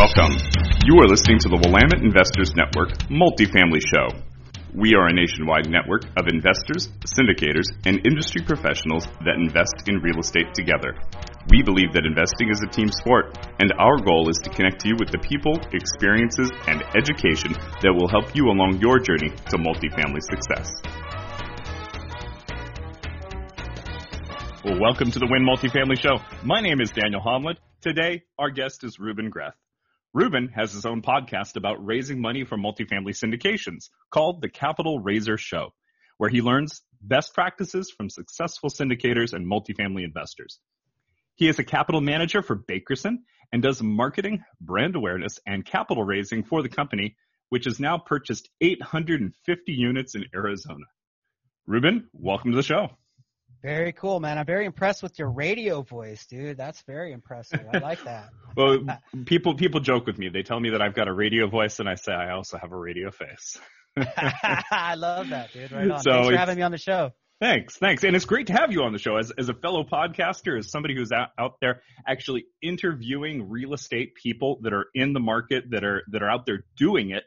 Welcome. You are listening to the Willamette Investors Network Multifamily Show. We are a nationwide network of investors, syndicators, and industry professionals that invest in real estate together. We believe that investing is a team sport, and our goal is to connect you with the people, experiences, and education that will help you along your journey to multifamily success. Well, welcome to the Win Multifamily Show. My name is Daniel Homlet. Today, our guest is Ruben Greth. Ruben has his own podcast about raising money for multifamily syndications called The Capital Raiser Show, where he learns best practices from successful syndicators and multifamily investors. He is a capital manager for Bakerson and does marketing, brand awareness, and capital raising for the company, which has now purchased 850 units in Arizona. Ruben, welcome to the show. Very cool, man. I'm very impressed with your radio voice, dude. That's very impressive. I like that. Well, people joke with me. They tell me that I've got a radio voice, and I say I also have a radio face. I love that, dude. Right on. So thanks for having me on the show. Thanks. And it's great to have you on the show as a fellow podcaster, as somebody who's out there actually interviewing real estate people that are in the market, that are out there doing it,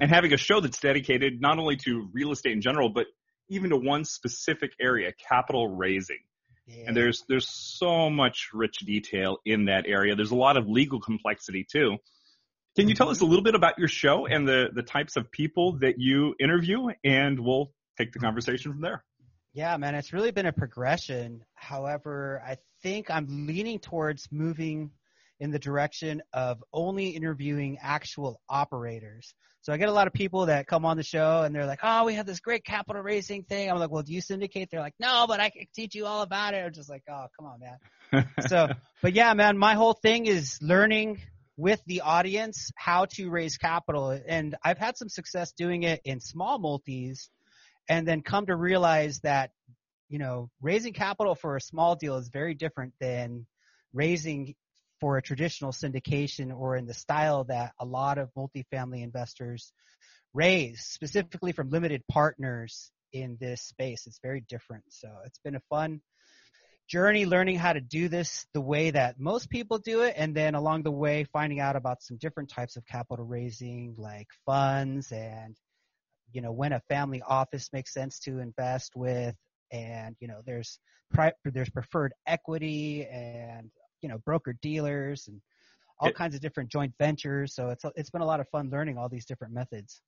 and having a show that's dedicated not only to real estate in general, but even to one specific area, capital raising. Yeah. And there's so much rich detail in that area. There's a lot of legal complexity too. Can you tell us a little bit about your show and the types of people that you interview? And we'll take the conversation from there. Yeah, man, it's really been a progression. However, I think I'm leaning towards moving in the direction of only interviewing actual operators. So I get a lot of people that come on the show and they're like, oh, we have this great capital raising thing. I'm like, well, do you syndicate? They're like, no, but I can teach you all about it. I'm just like, oh, come on, man. But yeah, man, my whole thing is learning with the audience how to raise capital. And I've had some success doing it in small multis and then come to realize that, you know, raising capital for a small deal is very different than raising for a traditional syndication or in the style that a lot of multifamily investors raise, specifically from limited partners in this space. It's very different. So it's been a fun journey learning how to do this the way that most people do it. And then along the way, finding out about some different types of capital raising, like funds and, you know, when a family office makes sense to invest with. And, you know, there's preferred equity and, you know, broker dealers and all kinds of different joint ventures. So it's been a lot of fun learning all these different methods.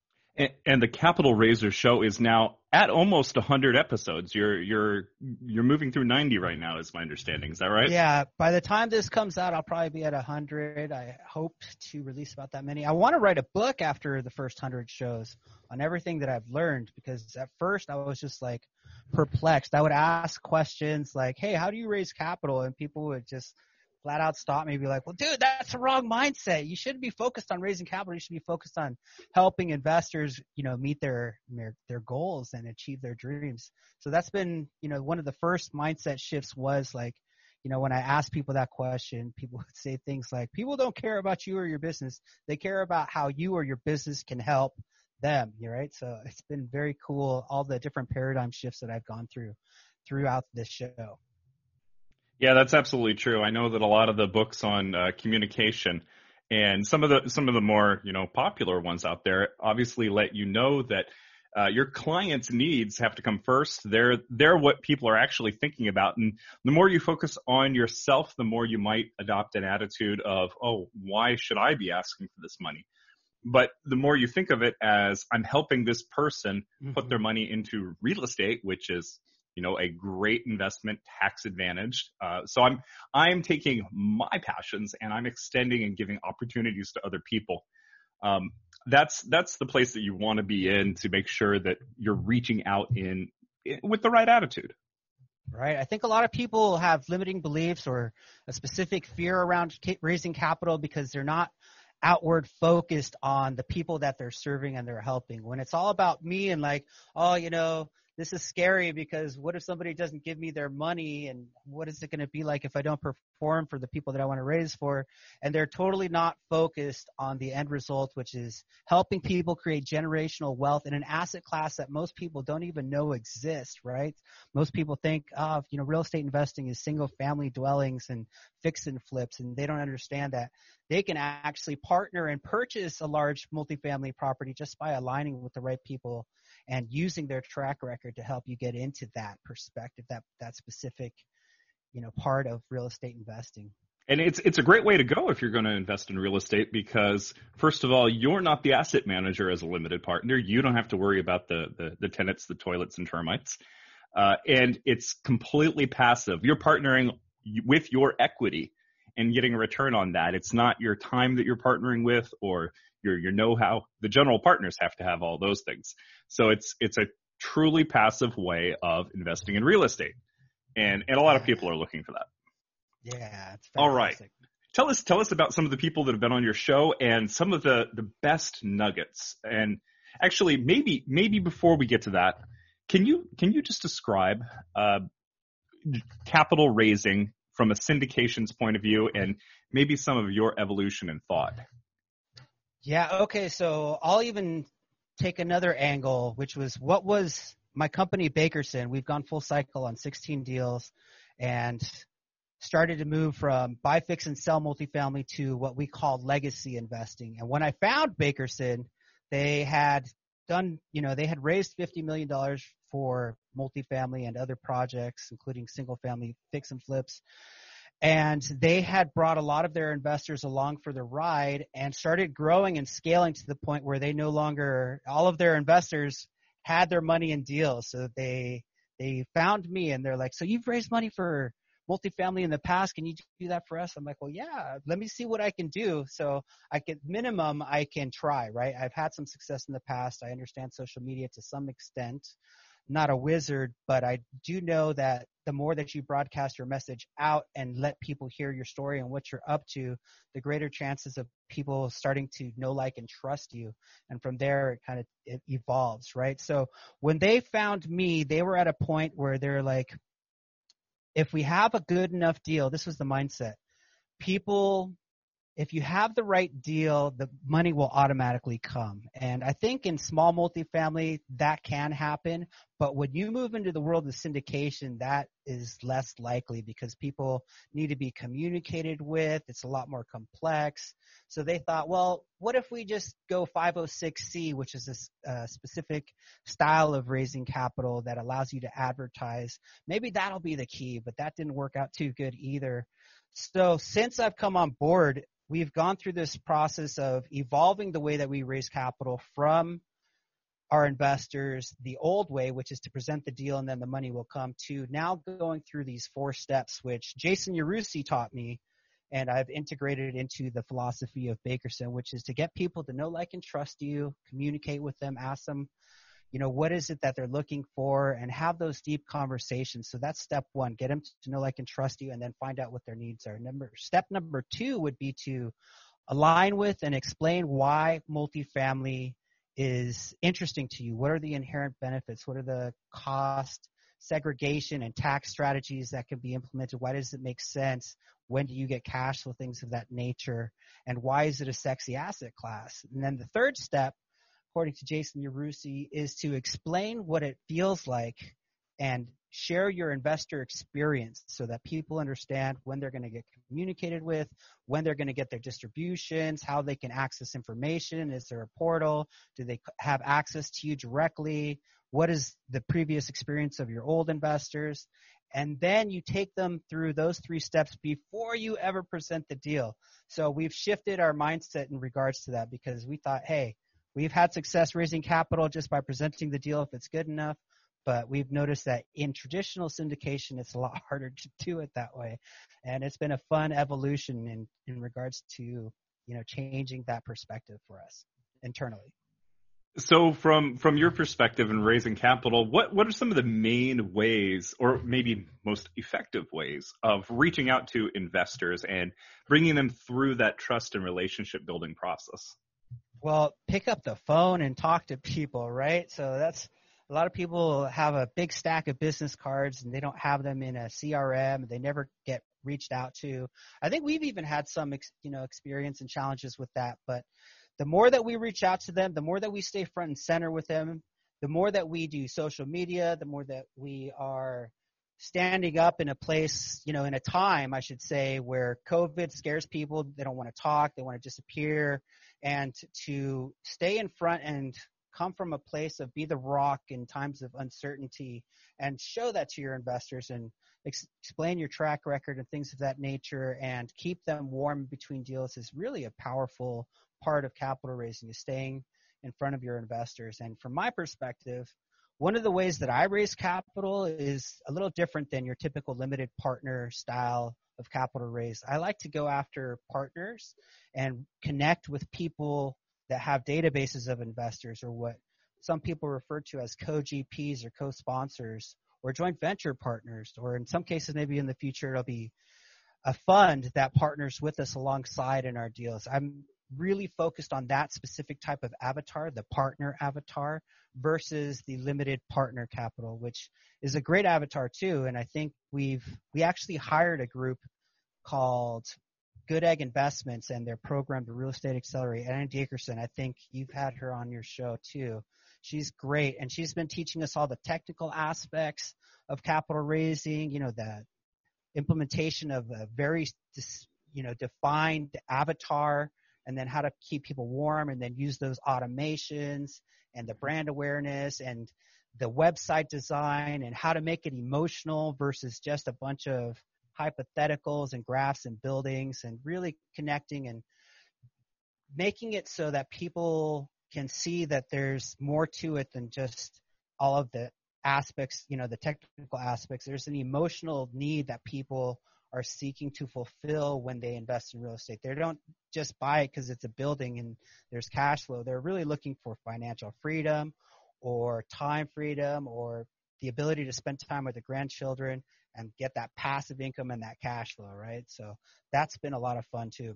And the Capital Raiser Show is now at almost 100 episodes. You're moving through 90 right now, is my understanding. Is that right? Yeah. By the time this comes out, I'll probably be at 100. I hope to release about that many. I want to write a book after the first 100 shows on everything that I've learned, because at first I was just like perplexed. I would ask questions like, hey, how do you raise capital? And people would just flat out stop me and be like, well, dude, that's the wrong mindset. You shouldn't be focused on raising capital. You should be focused on helping investors, you know, meet their goals and achieve their dreams. So that's been, you know, one of the first mindset shifts was like, you know, when I asked people that question, people would say things like, people don't care about you or your business. They care about how you or your business can help them. You're right. So it's been very cool, all the different paradigm shifts that I've gone through throughout this show. Yeah, that's absolutely true. I know that a lot of the books on communication and some of the more, you know, popular ones out there obviously let you know that your clients' needs have to come first. They're what people are actually thinking about. And the more you focus on yourself, the more you might adopt an attitude of, oh, why should I be asking for this money? But the more you think of it as, I'm helping this person put their money into real estate, which is, you know, a great investment, tax advantaged. So I'm taking my passions and I'm extending and giving opportunities to other people. That's the place that you want to be in to make sure that you're reaching out in with the right attitude. Right. I think a lot of people have limiting beliefs or a specific fear around raising capital because they're not outward focused on the people that they're serving and they're helping. When it's all about me and like, oh, you know, this is scary because what if somebody doesn't give me their money, and what is it going to be like if I don't perform for the people that I want to raise for? And they're totally not focused on the end result, which is helping people create generational wealth in an asset class that most people don't even know exists, right? Most people think of, you know, real estate investing is single family dwellings and fix and flips, and they don't understand that they can actually partner and purchase a large multifamily property just by aligning with the right people and using their track record to help you get into that perspective, that specific, you know, part of real estate investing. And it's a great way to go if you're going to invest in real estate, because first of all, you're not the asset manager as a limited partner. You don't have to worry about the tenants, the toilets, and termites. And it's completely passive. You're partnering with your equity and getting a return on that. It's not your time that you're partnering with or your know-how. The general partners have to have all those things. So it's a truly passive way of investing in real estate. And a lot of people are looking for that. Yeah. It's fantastic. All right. Tell us about some of the people that have been on your show and some of the best nuggets. And actually, maybe before we get to that, can you just describe capital raising from a syndication's point of view and maybe some of your evolution and thought? Yeah. Okay. So I'll even take another angle, which was what was my company, Bakerson. We've gone full cycle on 16 deals and started to move from buy, fix, and sell multifamily to what we call legacy investing. And when I found Bakerson, they had raised $50 million for multifamily and other projects, including single family fix and flips. And they had brought a lot of their investors along for the ride and started growing and scaling to the point where they no longer, all of their investors had their money in deals. So they found me and they're like, so you've raised money for multifamily in the past. Can you do that for us? I'm like, well, yeah, let me see what I can do. So I can try, right? I've had some success in the past. I understand social media to some extent, not a wizard, but I do know that the more that you broadcast your message out and let people hear your story and what you're up to, the greater chances of people starting to know, like, and trust you. And from there, it evolves, right? So when they found me, they were at a point where they're like, if we have a good enough deal, this was the mindset. People, if you have the right deal, the money will automatically come. And I think in small multifamily, that can happen. But when you move into the world of syndication, that is less likely because people need to be communicated with. It's a lot more complex. So they thought, well, what if we just go 506C, which is a specific style of raising capital that allows you to advertise? Maybe that'll be the key, but that didn't work out too good either. So since I've come on board, we've gone through this process of evolving the way that we raise capital from our investors the old way, which is to present the deal and then the money will come, to now going through these 4 steps, which Jason Yarussi taught me and I've integrated into the philosophy of Bakerson, which is to get people to know, like, and trust you, communicate with them, ask them, you know, what is it that they're looking for, and have those deep conversations. So that's step 1, get them to know, like, and trust you, and then find out what their needs are. Step number 2 would be to align with and explain why multifamily is interesting to you. What are the inherent benefits? What are the cost, segregation, and tax strategies that can be implemented? Why does it make sense? When do you get cash flow? Things of that nature. And why is it a sexy asset class? And then the third step, according to Jason Yarussi, is to explain what it feels like and share your investor experience so that people understand when they're going to get communicated with, when they're going to get their distributions, how they can access information. Is there a portal? Do they have access to you directly? What is the previous experience of your old investors? And then you take them through those 3 steps before you ever present the deal. So we've shifted our mindset in regards to that because we thought, hey, we've had success raising capital just by presenting the deal if it's good enough, but we've noticed that in traditional syndication, it's a lot harder to do it that way. And it's been a fun evolution in regards to, you know, changing that perspective for us internally. So from your perspective in raising capital, what are some of the main ways, or maybe most effective ways, of reaching out to investors and bringing them through that trust and relationship building process? Well, pick up the phone and talk to people, right? So that's A lot of people have a big stack of business cards and they don't have them in a CRM. They never get reached out to. I think we've even had some, experience and challenges with that. But the more that we reach out to them, the more that we stay front and center with them, the more that we do social media, the more that we are standing up in a place, in a time, I should say, where COVID scares people. They don't want to talk. They want to disappear. And to stay in front and come from a place of be the rock in times of uncertainty and show that to your investors and explain your track record and things of that nature and keep them warm between deals is really a powerful part of capital raising, is staying in front of your investors. And from my perspective, one of the ways that I raise capital is a little different than your typical limited partner style of capital raise. I like to go after partners and connect with people that have databases of investors, or what some people refer to as co-GPs or co-sponsors or joint venture partners, or in some cases, maybe in the future, it'll be a fund that partners with us alongside in our deals. I'm really focused on that specific type of avatar, the partner avatar, versus the limited partner capital, which is a great avatar too. And I think we actually hired a group called Good Egg Investments and their program, the Real Estate Accelerator. Annie Dickerson, I think you've had her on your show too. She's great, and she's been teaching us all the technical aspects of capital raising. The implementation of a very defined avatar, and then how to keep people warm, and then use those automations and the brand awareness and the website design and how to make it emotional versus just a bunch of hypotheticals and graphs and buildings, and really connecting and making it so that people can see that there's more to it than just all of the aspects, the technical aspects. There's an emotional need that people are seeking to fulfill when they invest in real estate. They don't just buy it because it's a building and there's cash flow. They're really looking for financial freedom or time freedom or the ability to spend time with the grandchildren and get that passive income and that cash flow, right? So that's been a lot of fun too.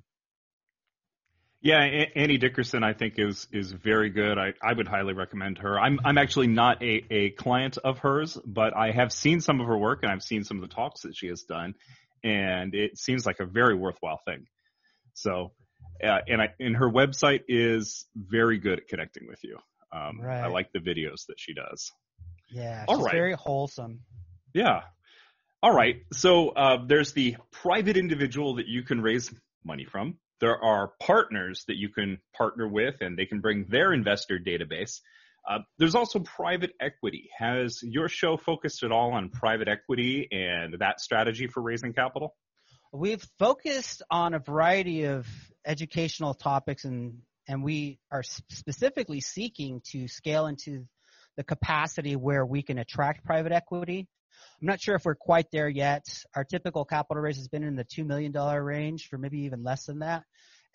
Yeah, Annie Dickerson, I think, is very good. I would highly recommend her. I'm actually not a client of hers, but I have seen some of her work and I've seen some of the talks that she has done, and it seems like a very worthwhile thing. So, and her website is very good at connecting with you. Right. I like the videos that she does. Yeah, she's very wholesome. Yeah. All right. So there's the private individual that you can raise money from. There are partners that you can partner with, and they can bring their investor database. There's also private equity. Has your show focused at all on private equity and that strategy for raising capital? We've focused on a variety of educational topics, and we are specifically seeking to scale into the capacity where we can attract private equity. I'm not sure if we're quite there yet. Our typical capital raise has been in the $2 million range, or maybe even less than that.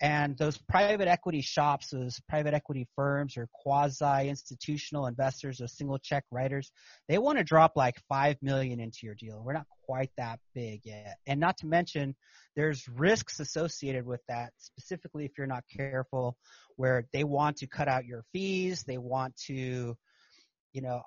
And those private equity shops, those private equity firms or quasi-institutional investors, those single check writers, they want to drop like $5 million into your deal. We're not quite that big yet. And not to mention, there's risks associated with that, specifically if you're not careful, where they want to cut out your fees. They want to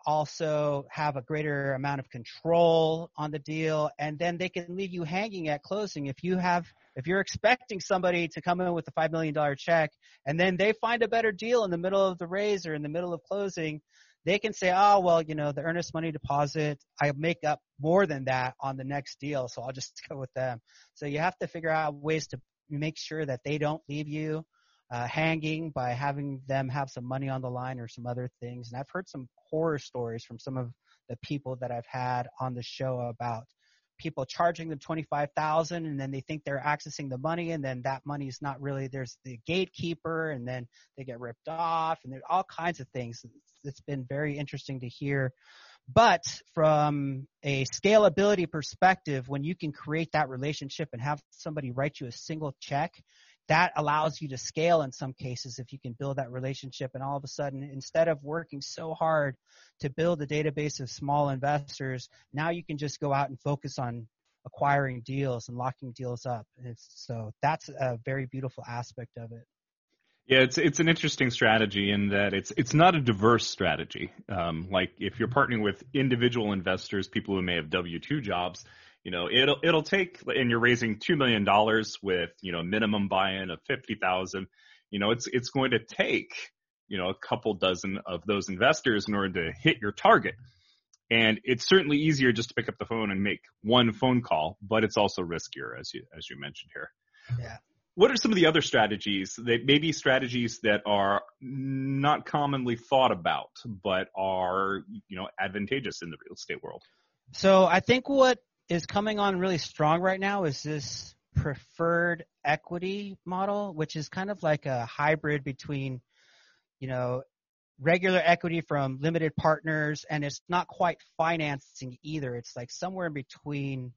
also have a greater amount of control on the deal, and then they can leave you hanging at closing. If you're expecting somebody to come in with a $5 million check and then they find a better deal in the middle of the raise or in the middle of closing, they can say, the earnest money deposit, I make up more than that on the next deal, so I'll just go with them. So you have to figure out ways to make sure that they don't leave you hanging by having them have some money on the line or some other things. And I've heard some horror stories from some of the people that I've had on the show about people charging them $25,000, and then they think they're accessing the money, and then that money is not really, there's the gatekeeper, and then they get ripped off, and there's all kinds of things. It's been very interesting to hear. But from a scalability perspective, when you can create that relationship and have somebody write you a single check, that allows you to scale in some cases if you can build that relationship. And all of a sudden, instead of working so hard to build a database of small investors, now you can just go out and focus on acquiring deals and locking deals up. So that's a very beautiful aspect of it. Yeah, it's an interesting strategy in that it's not a diverse strategy. Like if you're partnering with individual investors, people who may have W-2 jobs, you know, it'll take, and you're raising $2 million with, you know, minimum buy-in of $50,000, you know, it's going to take, you know, a couple dozen of those investors in order to hit your target. And it's certainly easier just to pick up the phone and make one phone call, but it's also riskier, as you mentioned here. Yeah. What are some of the other strategies that maybe strategies that are not commonly thought about, but are, you know, advantageous in the real estate world? So I think what is coming on really strong right now is this preferred equity model, which is kind of like a hybrid between, you know, regular equity from limited partners, and it's not quite financing either. It's like somewhere in between.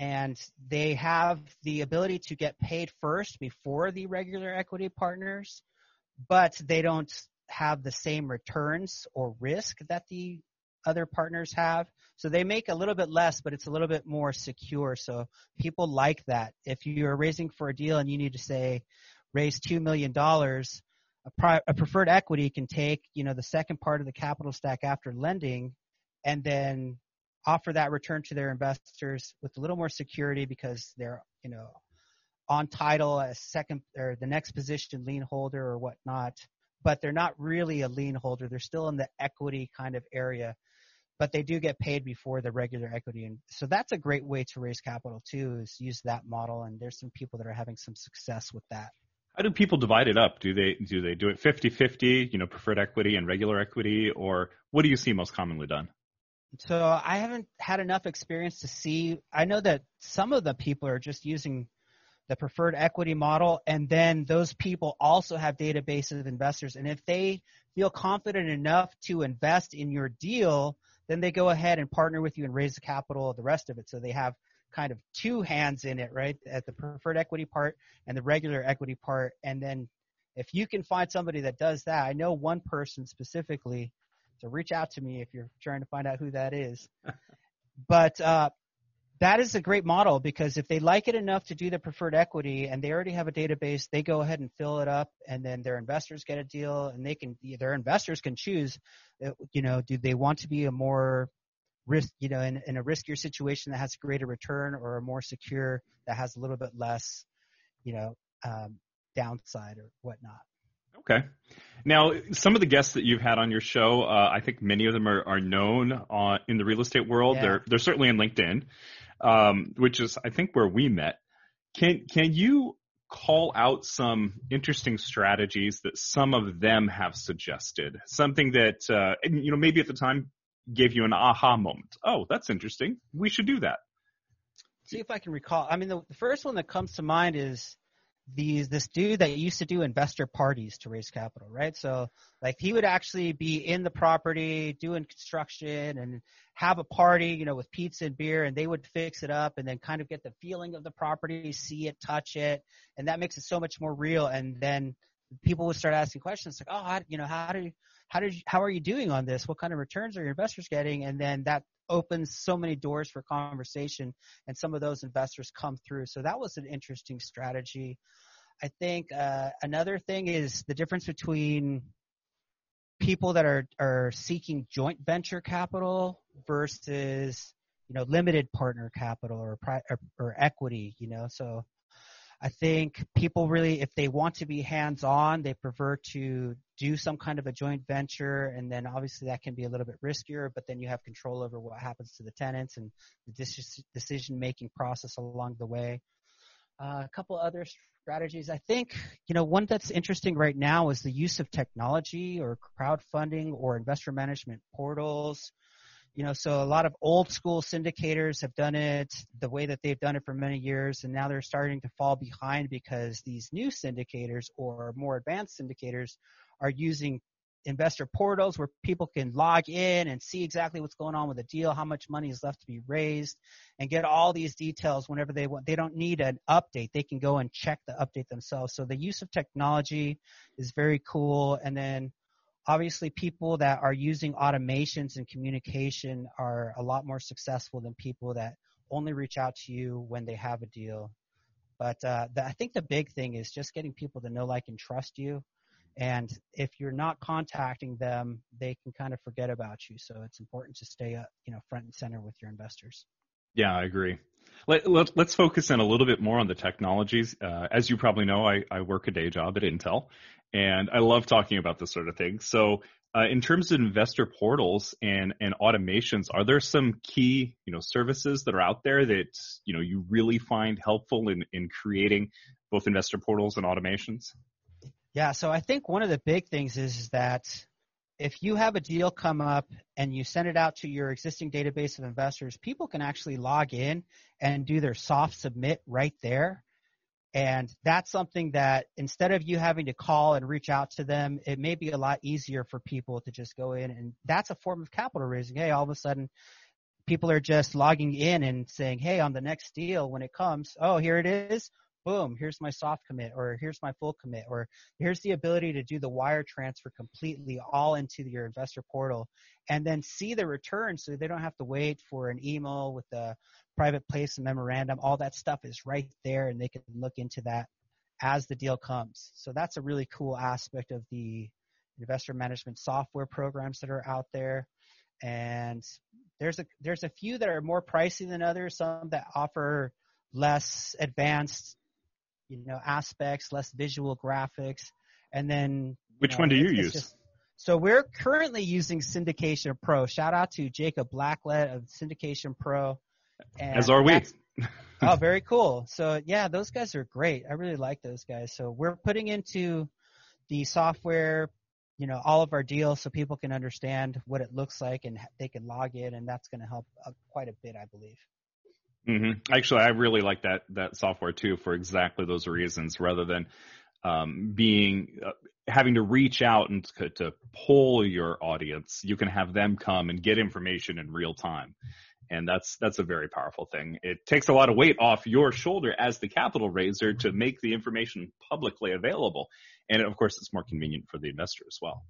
And they have the ability to get paid first before the regular equity partners, but they don't have the same returns or risk that the other partners have. So they make a little bit less, but it's a little bit more secure. So people like that. If you're raising for a deal and you need to, say, raise $2 million, a preferred equity can take, you know, the second part of the capital stack after lending and then offer that return to their investors with a little more security because they're, you know, on title as second or the next position lien holder or whatnot, but they're not really a lien holder. They're still in the equity kind of area, but they do get paid before the regular equity. And so that's a great way to raise capital too, is use that model. And there's some people that are having some success with that. How do people divide it up? Do they do it 50-50, you know, preferred equity and regular equity, or what do you see most commonly done? So I haven't had enough experience to see. I know that some of the people are just using the preferred equity model, and then those people also have databases of investors. And if they feel confident enough to invest in your deal, then they go ahead and partner with you and raise the capital, the rest of it. So they have kind of two hands in it, right, at the preferred equity part and the regular equity part. And then if you can find somebody that does that, I know one person specifically, so reach out to me if you're trying to find out who that is. But that is a great model because if they like it enough to do the preferred equity and they already have a database, they go ahead and fill it up, and then their investors get a deal, and their investors can choose, you know, do they want to be a more risk, you know, in a riskier situation that has a greater return, or a more secure that has a little bit less, you know, downside or whatnot. Okay. Now, some of the guests that you've had on your show, I think many of them are known in the real estate world. Yeah. They're certainly in LinkedIn, which is, I think, where we met. Can you call out some interesting strategies that some of them have suggested? Something that, you know, maybe at the time gave you an aha moment. Oh, that's interesting. We should do that. See if I can recall. I mean, the first one that comes to mind is this dude that used to do investor parties to raise capital, right? So like he would actually be in the property doing construction and have a party, you know, with pizza and beer, and they would fix it up and then kind of get the feeling of the property, see it, touch it. And that makes it so much more real. And then people would start asking questions like, oh, how are you doing on this? What kind of returns are your investors getting? And then that opens so many doors for conversation, and some of those investors come through. So that was an interesting strategy. I think another thing is the difference between people that are seeking joint venture capital versus, you know, limited partner capital or equity, you know. So I think people really, if they want to be hands-on, they prefer to do some kind of a joint venture, and then obviously that can be a little bit riskier, but then you have control over what happens to the tenants and the decision-making process along the way. A couple other strategies. I think, you know, one that's interesting right now is the use of technology or crowdfunding or investor management portals. You know, so a lot of old school syndicators have done it the way that they've done it for many years, and now they're starting to fall behind because these new syndicators or more advanced syndicators are using investor portals where people can log in and see exactly what's going on with the deal, how much money is left to be raised, and get all these details whenever they want. They don't need an update. They can go and check the update themselves. So the use of technology is very cool. And then obviously, people that are using automations and communication are a lot more successful than people that only reach out to you when they have a deal. But I think the big thing is just getting people to know, like, and trust you. And if you're not contacting them, they can kind of forget about you. So it's important to stay up, front and center with your investors. Yeah, I agree. Let's focus in a little bit more on the technologies. As you probably know, I work a day job at Intel, and I love talking about this sort of thing. So in terms of investor portals and automations, are there some key, services that are out there that, you really find helpful in creating both investor portals and automations? Yeah. So I think one of the big things is that if you have a deal come up and you send it out to your existing database of investors, people can actually log in and do their soft submit right there. And that's something that instead of you having to call and reach out to them, it may be a lot easier for people to just go in. And that's a form of capital raising. Hey, all of a sudden people are just logging in and saying, hey, on the next deal when it comes, oh, here it is. Boom, here's my soft commit, or here's my full commit, or here's the ability to do the wire transfer completely all into your investor portal and then see the return so they don't have to wait for an email with the private placement memorandum. All that stuff is right there, and they can look into that as the deal comes. So that's a really cool aspect of the investor management software programs that are out there. And there's a few that are more pricey than others, some that offer less advanced aspects, less visual graphics. And then which one do you use? So we're currently using Syndication Pro. Shout out to Jacob Blacklett of Syndication Pro. And as are we. Oh, very cool. So yeah, those guys are great. I really like those guys. So we're putting into the software, all of our deals so people can understand what it looks like and they can log in, and that's going to help quite a bit, I believe. Mm-hmm. Actually, I really like that software too for exactly those reasons. Rather than having to reach out and to pull your audience, you can have them come and get information in real time, and that's a very powerful thing. It takes a lot of weight off your shoulder as the capital raiser to make the information publicly available, and of course, it's more convenient for the investor as well.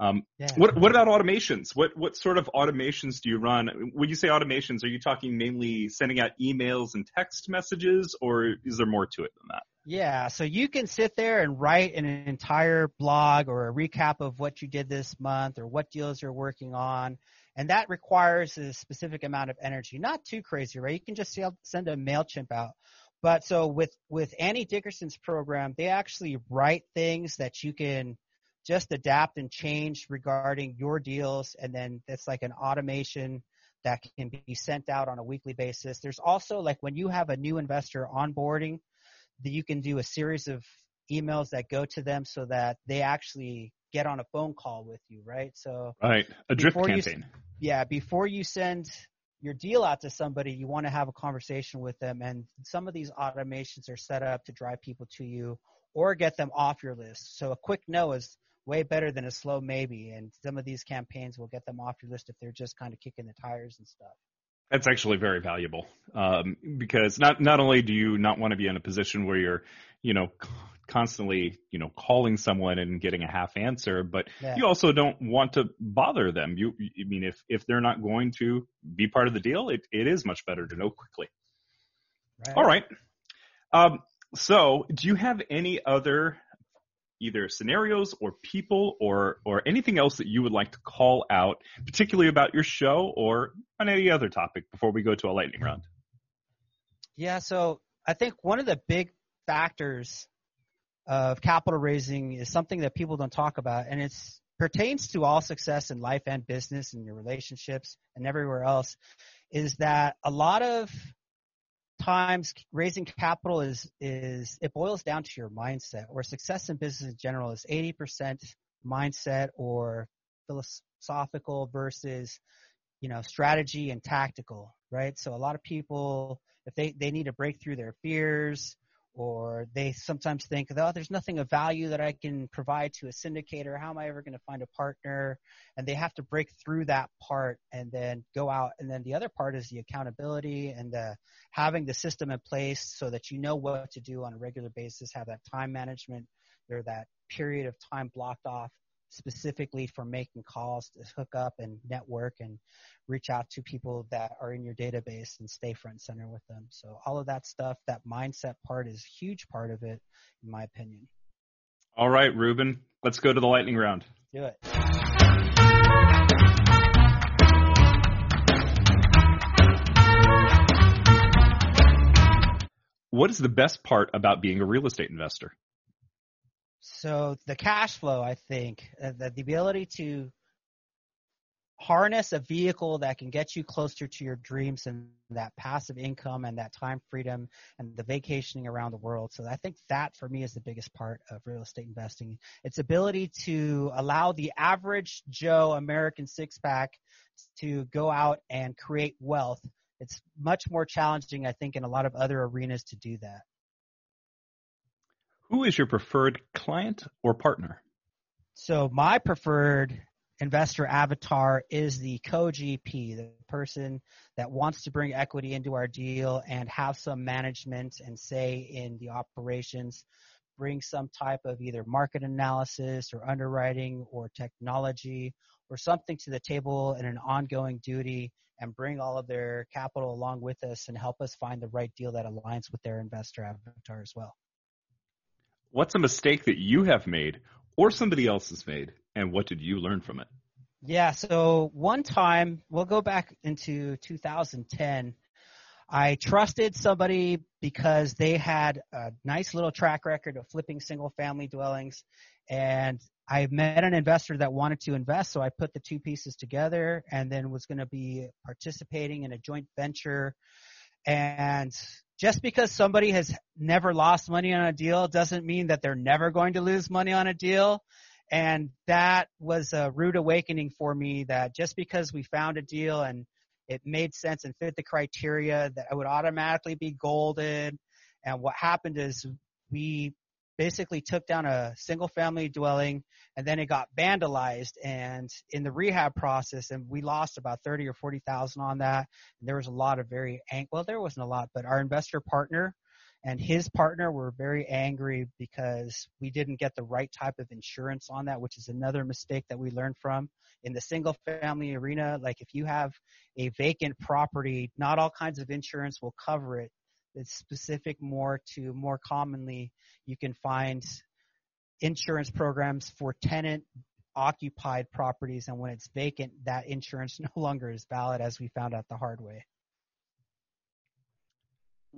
Yeah. What about automations? What sort of automations do you run? When you say automations, are you talking mainly sending out emails and text messages, or is there more to it than that? Yeah, so you can sit there and write an entire blog or a recap of what you did this month or what deals you're working on, and that requires a specific amount of energy. Not too crazy, right? You can just send a MailChimp out. But so with Annie Dickerson's program, they actually write things that you can – just adapt and change regarding your deals, and then it's like an automation that can be sent out on a weekly basis. There's also, like, when you have a new investor onboarding, that you can do a series of emails that go to them so that they actually get on a phone call with you, right? So a drip campaign. Before you send your deal out to somebody, you want to have a conversation with them, and some of these automations are set up to drive people to you or get them off your list. So a quick no is way better than a slow maybe, and some of these campaigns will get them off your list if they're just kind of kicking the tires and stuff. That's actually very valuable, because not only do you not want to be in a position where you're, constantly, calling someone and getting a half answer, but you also don't want to bother them. If they're not going to be part of the deal, it is much better to know quickly. Right. All right. So do you have any other either scenarios or people or anything else that you would like to call out, particularly about your show or on any other topic before we go to a lightning round? Yeah, so I think one of the big factors of capital raising is something that people don't talk about, and it pertains to all success in life and business and your relationships and everywhere else, is that a lot of times raising capital is it boils down to your mindset, or success in business in general is 80% mindset or philosophical versus strategy and tactical, right? So a lot of people, if they need to break through their fears, or they sometimes think, oh, there's nothing of value that I can provide to a syndicator, how am I ever going to find a partner? And they have to break through that part and then go out. And then the other part is the accountability and the having the system in place so that you know what to do on a regular basis, have that time management or that period of time blocked off specifically for making calls to hook up and network and reach out to people that are in your database and stay front and center with them. So all of that stuff, that mindset part is a huge part of it, in my opinion. All right, Ruben, let's go to the lightning round. Do it. What is the best part about being a real estate investor? So the cash flow, I think, that the ability to harness a vehicle that can get you closer to your dreams and that passive income and that time freedom and the vacationing around the world. So I think that for me is the biggest part of real estate investing. It's ability to allow the average Joe American six pack to go out and create wealth. It's much more challenging, I think, in a lot of other arenas to do that. Who is your preferred client or partner? So my preferred investor avatar is the co-GP, the person that wants to bring equity into our deal and have some management and say in the operations, bring some type of either market analysis or underwriting or technology or something to the table in an ongoing duty and bring all of their capital along with us and help us find the right deal that aligns with their investor avatar as well. What's a mistake that you have made or somebody else has made, and what did you learn from it? Yeah, so one time, we'll go back into 2010. I trusted somebody because they had a nice little track record of flipping single-family dwellings, and I met an investor that wanted to invest, so I put the two pieces together and then was going to be participating in a joint venture. And just because somebody has never lost money on a deal doesn't mean that they're never going to lose money on a deal. And that was a rude awakening for me that just because we found a deal and it made sense and fit the criteria that I would automatically be golden. And what happened is we basically took down a single family dwelling and then it got vandalized and in the rehab process, and we lost about $30,000 or $40,000 on that. And there was a lot of there wasn't a lot, but our investor partner and his partner were very angry because we didn't get the right type of insurance on that, which is another mistake that we learned from in the single family arena. Like if you have a vacant property, not all kinds of insurance will cover it. It's specific more commonly you can find insurance programs for tenant occupied properties. And when it's vacant, that insurance no longer is valid, as we found out the hard way.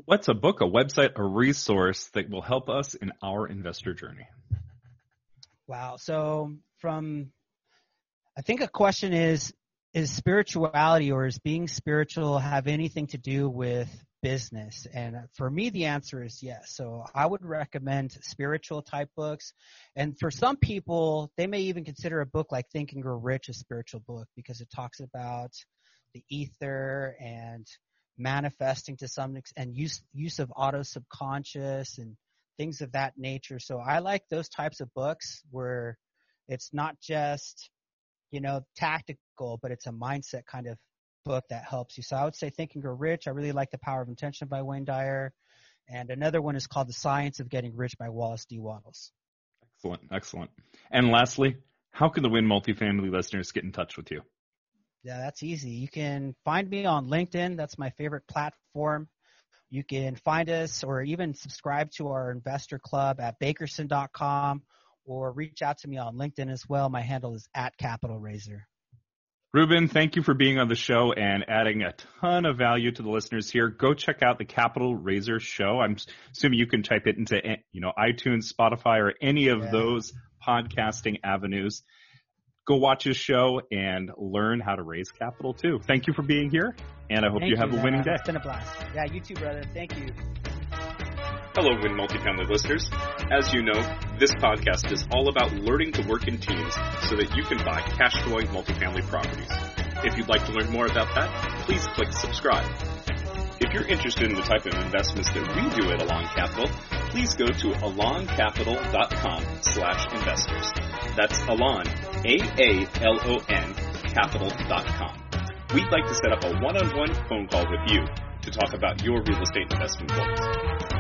What's a book, a website, a resource that will help us in our investor journey? Wow. So I think a question is spirituality or is being spiritual have anything to do with business? And for me, the answer is yes. So I would recommend spiritual type books. And for some people, they may even consider a book like Think and Grow Rich a spiritual book because it talks about the ether and manifesting to some extent and use of auto subconscious and things of that nature. So I like those types of books where it's not just, tactical, but it's a mindset kind of book that helps you. So I would say Think and Grow Rich. I really like The Power of Intention by Wayne Dyer. And another one is called The Science of Getting Rich by Wallace D. Wattles. Excellent. And lastly, how can the Win Multifamily listeners get in touch with you? Yeah, that's easy. You can find me on LinkedIn. That's my favorite platform. You can find us or even subscribe to our investor club at Bakerson.com or reach out to me on LinkedIn as well. My handle is @CapitalRaiser. Ruben, thank you for being on the show and adding a ton of value to the listeners here. Go check out The Capital Raiser Show. I'm assuming you can type it into iTunes, Spotify, or any of those podcasting avenues. Go watch his show and learn how to raise capital too. Thank you for being here, and I hope you have a winning day. It's been a blast. Yeah, you too, brother. Thank you. Hello, Win Multifamily listeners. As you know, this podcast is all about learning to work in teams so that you can buy cash-flowing multifamily properties. If you'd like to learn more about that, please click subscribe. If you're interested in the type of investments that we do at Alon Capital, please go to aloncapital.com/investors. That's Alon, AALON, capital.com. We'd like to set up a one-on-one phone call with you to talk about your real estate investment goals.